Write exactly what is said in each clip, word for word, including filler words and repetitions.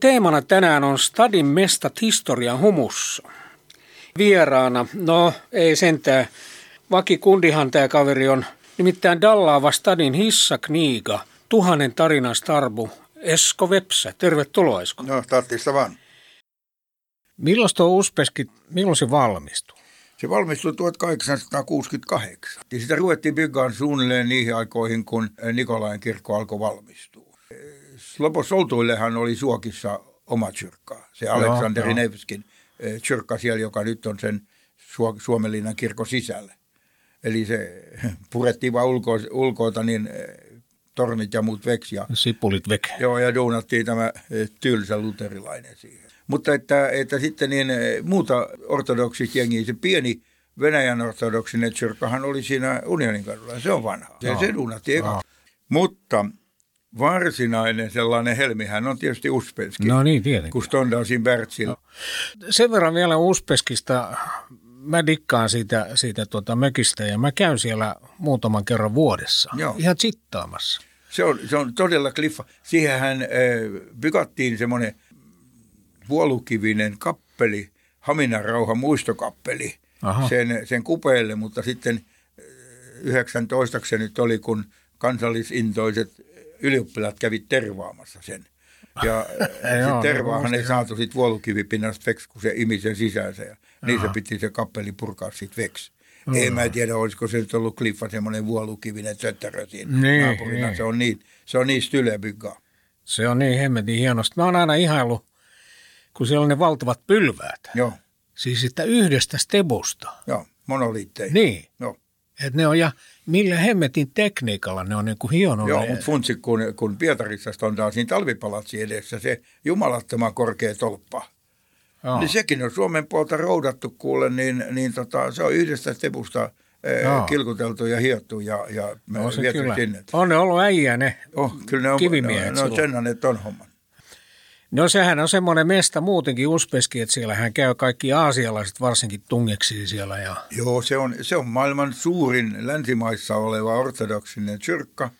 Teemana tänään on stadin mestat historian humussa. Vieraana, no ei sentään, vakikundihan tämä kaveri on, nimittäin dallaava stadin hissakniiga, tuhannen tarinan starbu, Esko Vepsä. Tervetuloa, Esko. No, tarttista vaan. Milloin tuo Uspenski, milloin se valmistui? Se valmistui tuhatkahdeksansataakuusikymmentäkahdeksan. Ja sitä ruvettiin byggaan suunnilleen niihin aikoihin, kun Nikolainen kirkko alkoi valmistua. Slobosoltuillehan oli Suokissa oma tsyrkka, se Aleksanderin Nevskin tsyrkka siellä, joka nyt on sen Suomenlinnan kirkon sisällä. Eli se purettiin vaan ulko, ulkoilta niin tornit ja muut veksi. Ja, sipulit vek. Joo, ja duunattiin tämä tylsä luterilainen siihen. Mutta että, että sitten niin muuta ortodoksista jengiä, se pieni Venäjän ortodoksinen tsyrkkahan oli siinä Unionin kadulla. Se on vanha. Se, se duunattiin eka. Mutta varsinainen sellainen helmihän on tietysti Uspenski. No niin, tietenkin. Kun Stondausin Bärtsillä. No. Sen verran vielä Uspenskista. Mä dikkaan siitä, siitä tuota mökistä ja mä käyn siellä muutaman kerran vuodessa. Joo. Ihan chittaamassa. Se on, se on todella kliffa. Siihenhän äh, bykattiin semmoinen vuolukivinen kappeli, Haminan rauha muistokappeli sen, sen kupeelle, mutta sitten yhdeksäntoista se nyt oli, kun kansallisintoiset ylioppilaat kävi tervaamassa sen. Ja sit tervaahan ei saatu sit vuolukivipinnasta veksi, kun se imi sen sisäänsä. Ja niin se piti se kappeli purkaa sit veksi. Mm. Ei mä tiedä, olisiko se nyt ollut kliffa semmoinen vuolukivinen töttärö siinä niin, naapurina. Niin. Se on niin, se on niin stylebygga. Se on niin hemmetin hienosti. Mä oon aina ihaillut, kun siellä on ne valtavat pylväät. Joo. Siis että yhdestä stebusta. Joo, monoliitteihin. Niin. Joo. Et ne on, ja millä hemmetin tekniikalla ne on niin kuin hienoja. Joo, mutta funtsi, kun, kun Pietarissa on taas siinä talvipalatsi edessä se jumalattoman korkea tolppa. Joo. Niin sekin on Suomen puolta roudattu kuule, niin, niin tota, se on yhdestä stepusta eh, kilkuteltu ja hiottu ja, ja me on viety sinne. On ne ollut äijä ne oh, kyllä ne on, kivimiehet. No, no senhän ne ton homman. No sehän on semmoinen mesta muutenkin Uspenski, että siellähän käy kaikki aasialaiset varsinkin tungeksi siellä. Ja joo, se on, se on maailman suurin länsimaissa oleva ortodoksinen tsyrkka.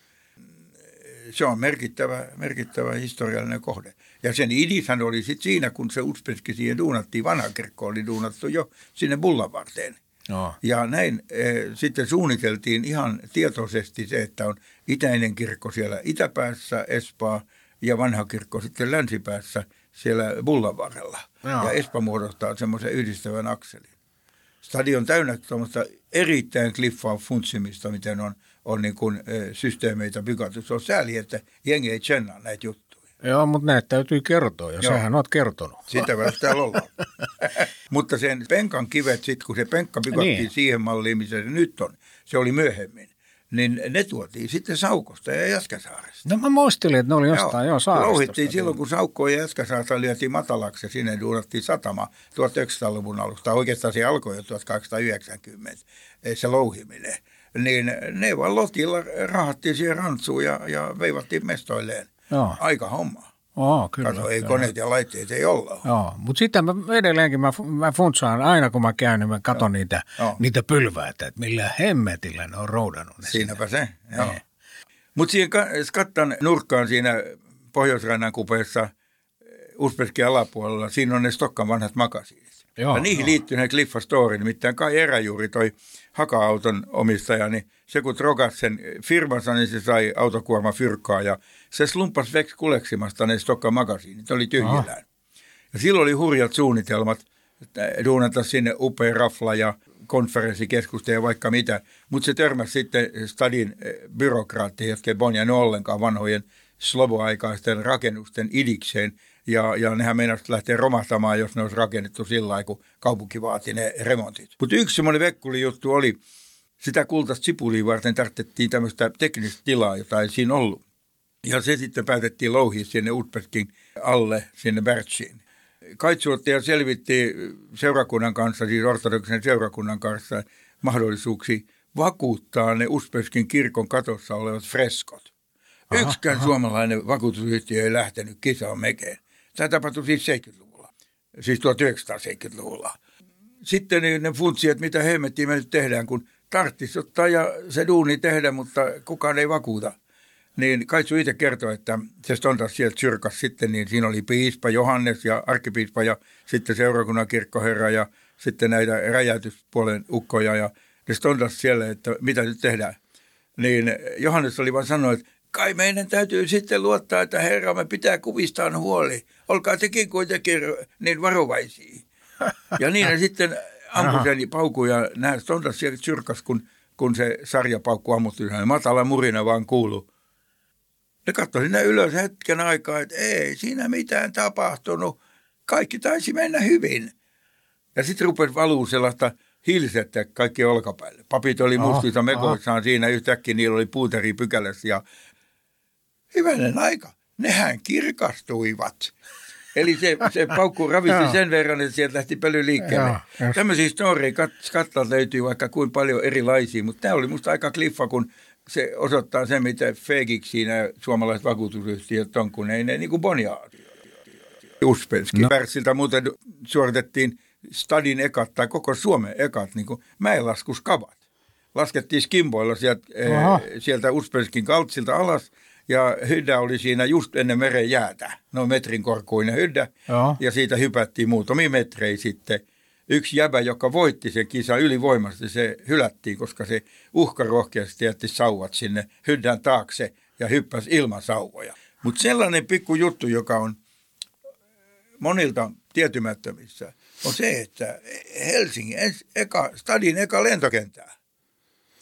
Se on merkittävä, merkittävä historiallinen kohde. Ja sen idishän oli sitten siinä, kun se Uspenski siihen duunattiin, vanha kirkko oli duunattu jo sinne Bullan varteen. No. Ja näin e, sitten suunniteltiin ihan tietoisesti se, että on itäinen kirkko siellä itäpäässä Espaa. Ja vanha kirkko sitten länsipäässä siellä Bullan varrella. Joo. Ja Espa muodostaa semmoisen yhdistävän akselin. Stadion täynnä tuommoista erittäin kliffaa funtsimista, miten on, on niin kuin systeemeitä bykattu. Se on sääli, että jengi ei tsennaa näitä juttuja. Joo, mutta näitä täytyy kertoa ja Joo. Sähän oot kertonut. Sitä vähän täällä ollaan. Mutta sen penkan kivet sitten, kun se penkka bykattiin niin. Siihen malliin, missä se nyt on, se oli myöhemmin. Niin ne tuotiin sitten Saukosta ja Jätkäsaaresta. No mä muistelin, että ne oli jostain joo, joo saaristosta. Louhittiin silloin, kun Saukkoa ja Jätkäsaaresta lyötiin matalaksi ja sinne duunattiin satama tuhatyhdeksänsataaluvun alusta. Oikeastaan se alkoi jo tuhatkahdeksansataayhdeksänkymmentä, se louhiminen. Niin ne vaan lotilla rahattiin siihen rantsuun ja, ja veivattiin mestoilleen. Joo. Aika hommaa. Oh, kyllä. Kato, ei koneet ja laitteet ei olla. Joo, mutta sitten mä edelleenkin mä, mä funtsaan aina, kun mä käyn, niin mä katon joo. niitä, joo. niitä pylväitä, että millä hemmetillä ne on roudannut. Ne Siinäpä sinne. Se, joo. Mutta siihen Skattan nurkkaan siinä Pohjoisrannan kupeessa Uspenskin alapuolella, siinä on ne Stokkan vanhat makasiinit. Joo, ja niihin joo. liittyy ne kliffastorin, mitään Kai Erä juuri toi Haka-auton omistaja, niin se kun trokas sen firmansa, niin se sai autokuorma fyrkkaa ja se slumppasi veksi kuleksimasta ne Stokkan makasiinit, oli tyhjillään. Oh. Ja silloin oli hurjat suunnitelmat, duunata sinne upea rafla ja konferenssikeskusta ja vaikka mitä, mutta se törmäsi sitten stadin byrokraattiin, jotka ei bonjannut ollenkaan vanhojen sloboaikaisten rakennusten idikseen. Ja, ja nehän meinasivat lähteä romahtamaan, jos ne olisi rakennettu sillä lailla, kun kaupunki vaati ne remontit. Mutta yksi semmoinen vekkuli juttu oli, sitä kultaista sipulia varten tarvittiin tämmöistä teknistä tilaa, jota ei siinä ollut. Ja se sitten päätettiin louhia sinne Uspenskin alle, sinne Bärtsiin. Kaitsuottaja selvitti seurakunnan kanssa, siis ortodoksen seurakunnan kanssa, mahdollisuuksia vakuuttaa ne Uspenskin kirkon katossa olevat freskot. Aha, Yksikään aha. suomalainen vakuutusyhtiö ei lähtenyt kisaan mekeen. Tämä tapahtui siis seitsemänkymmentäluvulla, siis tuhatyhdeksänsataaseitsemänkymmentäluvulla. Sitten ne funtsi, että mitä hemmettiin me nyt tehdään, kun tarvitsisi ottaa ja se duuni tehdä, mutta kukaan ei vakuuta. niin Kaitsu itse kertoi, että se stontas sieltä Tsyrkassa sitten, niin siinä oli piispa Johannes ja arkkipiispa ja sitten seurakunnan kirkkoherra ja sitten näitä räjäytyspuolen ukkoja ja ne stontas siellä, että mitä nyt tehdään. Niin Johannes oli vaan sanonut, että kai meidän täytyy sitten luottaa, että herramme pitää kuvistaan huoli. Olkaa tekin kuitenkin niin varovaisia. Ja niin ne sitten ampui sen paukun ja nämä stontas sieltä Tsyrkassa, kun, kun se sarjapaukku ammuttiin. Matala murina vaan kuului. Ne katsoi sinne ylös hetken aikaa, että ei siinä mitään tapahtunut. Kaikki taisi mennä hyvin. Ja sitten rupesi valuu sellaista hilsettä kaikki olkapäälle. Papit oli mustissa mekoissaan siinä. Yhtäkkiä niillä oli puuteri pykälässä. Ja hyvänen aika, nehän kirkastuivat. Eli se, se paukku ravisti sen verran, että sieltä lähti pöly liikkeelle. Tämmöisiä storia Skattalta löytyy vaikka kuin paljon erilaisia, mutta tämä oli musta aika kliffa, kun se osoittaa sen, mitä feikiksi nämä suomalaiset vakuutusyhtiöt on, kun ei ne niin kuin bonjaa. Uspenski. No. Bärtsiltä muuten suoritettiin stadin ekat tai koko Suomen ekat niin kuin mäenlaskuskavat. Laskettiin skimboilla sieltä, e, sieltä Uspenskin kaltsilta alas. Ja hyddä oli siinä just ennen meren jäätä, noin metrin korkuinen hyddä, Joo. ja siitä hypättiin muutamia metrejä sitten. Yksi jäbä, joka voitti sen kisan ylivoimasti, se hylättiin, koska se uhkarohkeasti jätti sauvat sinne hyddän taakse ja hyppäsi ilman sauvoja. Mutta sellainen pikku juttu, joka on monilta tietymättömissä, on se, että Helsingin eka, stadin eka lentokenttää,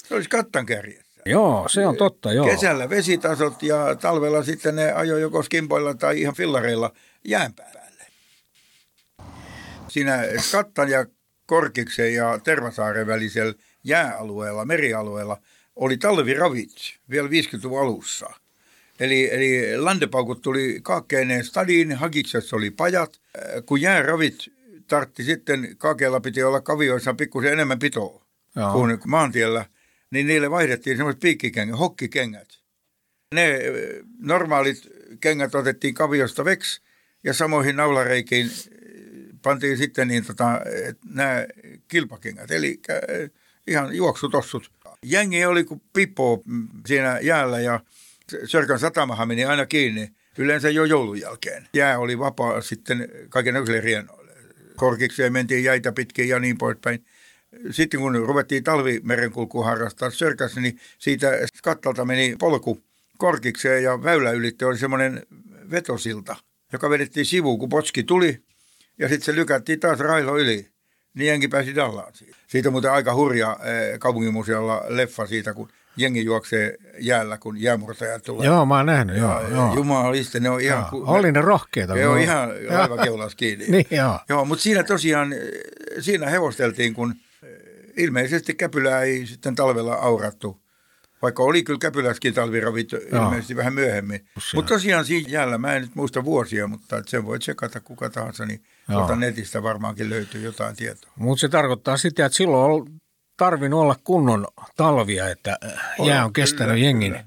se olisi Skattan kärjessä. Joo, se on totta, joo. Kesällä vesitasot ja talvella sitten ne ajoi joko skimpoilla tai ihan fillareilla jään päälle. Siinä Skattan ja Korkiksen ja Tervasaaren välisellä jääalueella, merialueella, oli talviravit vielä viisikymmentäluvun alussa. Eli, eli landepaukut tuli kaakkeineen stadiin, Hakiksessa oli pajat. Kun jääravit tartti sitten, kaakeilla piti olla kavioissa pikkusen enemmän pitoa joo. kuin maantiellä. Niin niille vaihdettiin semmoiset piikkikengät, hokkikengät. Ne normaalit kengät otettiin kaviosta veksi ja samoihin naulareikiin pantiin sitten niin tota, nämä kilpakengät, eli ihan juoksutossut. Jengi oli kuin pipo siinä jäällä ja Sörkän satamahan meni aina kiinni, yleensä jo joulun jälkeen. Jää oli vapaa sitten kaikennäköisille riennoille. Korkikseen mentiin jäitä pitkin ja niin poispäin. Sitten kun ruvettiin talvimerenkulkuun harrastaa Sörkässä, niin siitä Skattalta meni polku Korkikseen ja väyläylitte oli semmoinen vetosilta, joka vedettiin sivuun, kun potski tuli ja sitten se lykättiin taas railo yli, niin jengi pääsi dallaan siitä. Siitä on muuten aika hurja kaupunginmuseolla leffa siitä, kun jengi juoksee jäällä, kun jäämurtajat tulee. Joo, mä oon nähnyt, joo. joo, joo. Jumalista, ne on ihan... Joo, ku... Oli ne rohkeita. Ne on ihan laivakeulassa kiinni. Niin, joo. Joo, mutta siinä tosiaan, siinä hevosteltiin, kun... Ilmeisesti Käpylää ei sitten talvella aurattu, vaikka oli kyllä Käpyläskin talviravit ilmeisesti vähän myöhemmin. Mutta tosiaan siinä jäällä, mä en nyt muista vuosia, mutta sen voi tsekata kuka tahansa, niin tuolta netistä varmaankin löytyy jotain tietoa. Mutta se tarkoittaa sitä, että silloin on tarvinnut olla kunnon talvia, että jää on kestänyt jengin.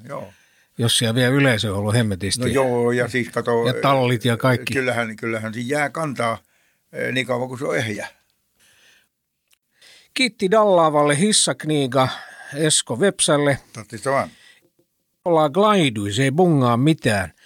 Jos siellä vielä yleisö on ollut hemmetisti. No joo, ja siis kato. Ja tallit ja kaikki. Kyllähän, kyllähän siinä jää kantaa niin kauan kuin se on ehjä. Kiitti dallaavalle hissakniiga Esko Vepsälle. Tottista vaan. Ollaan glaiduis, ei bungaa mitään.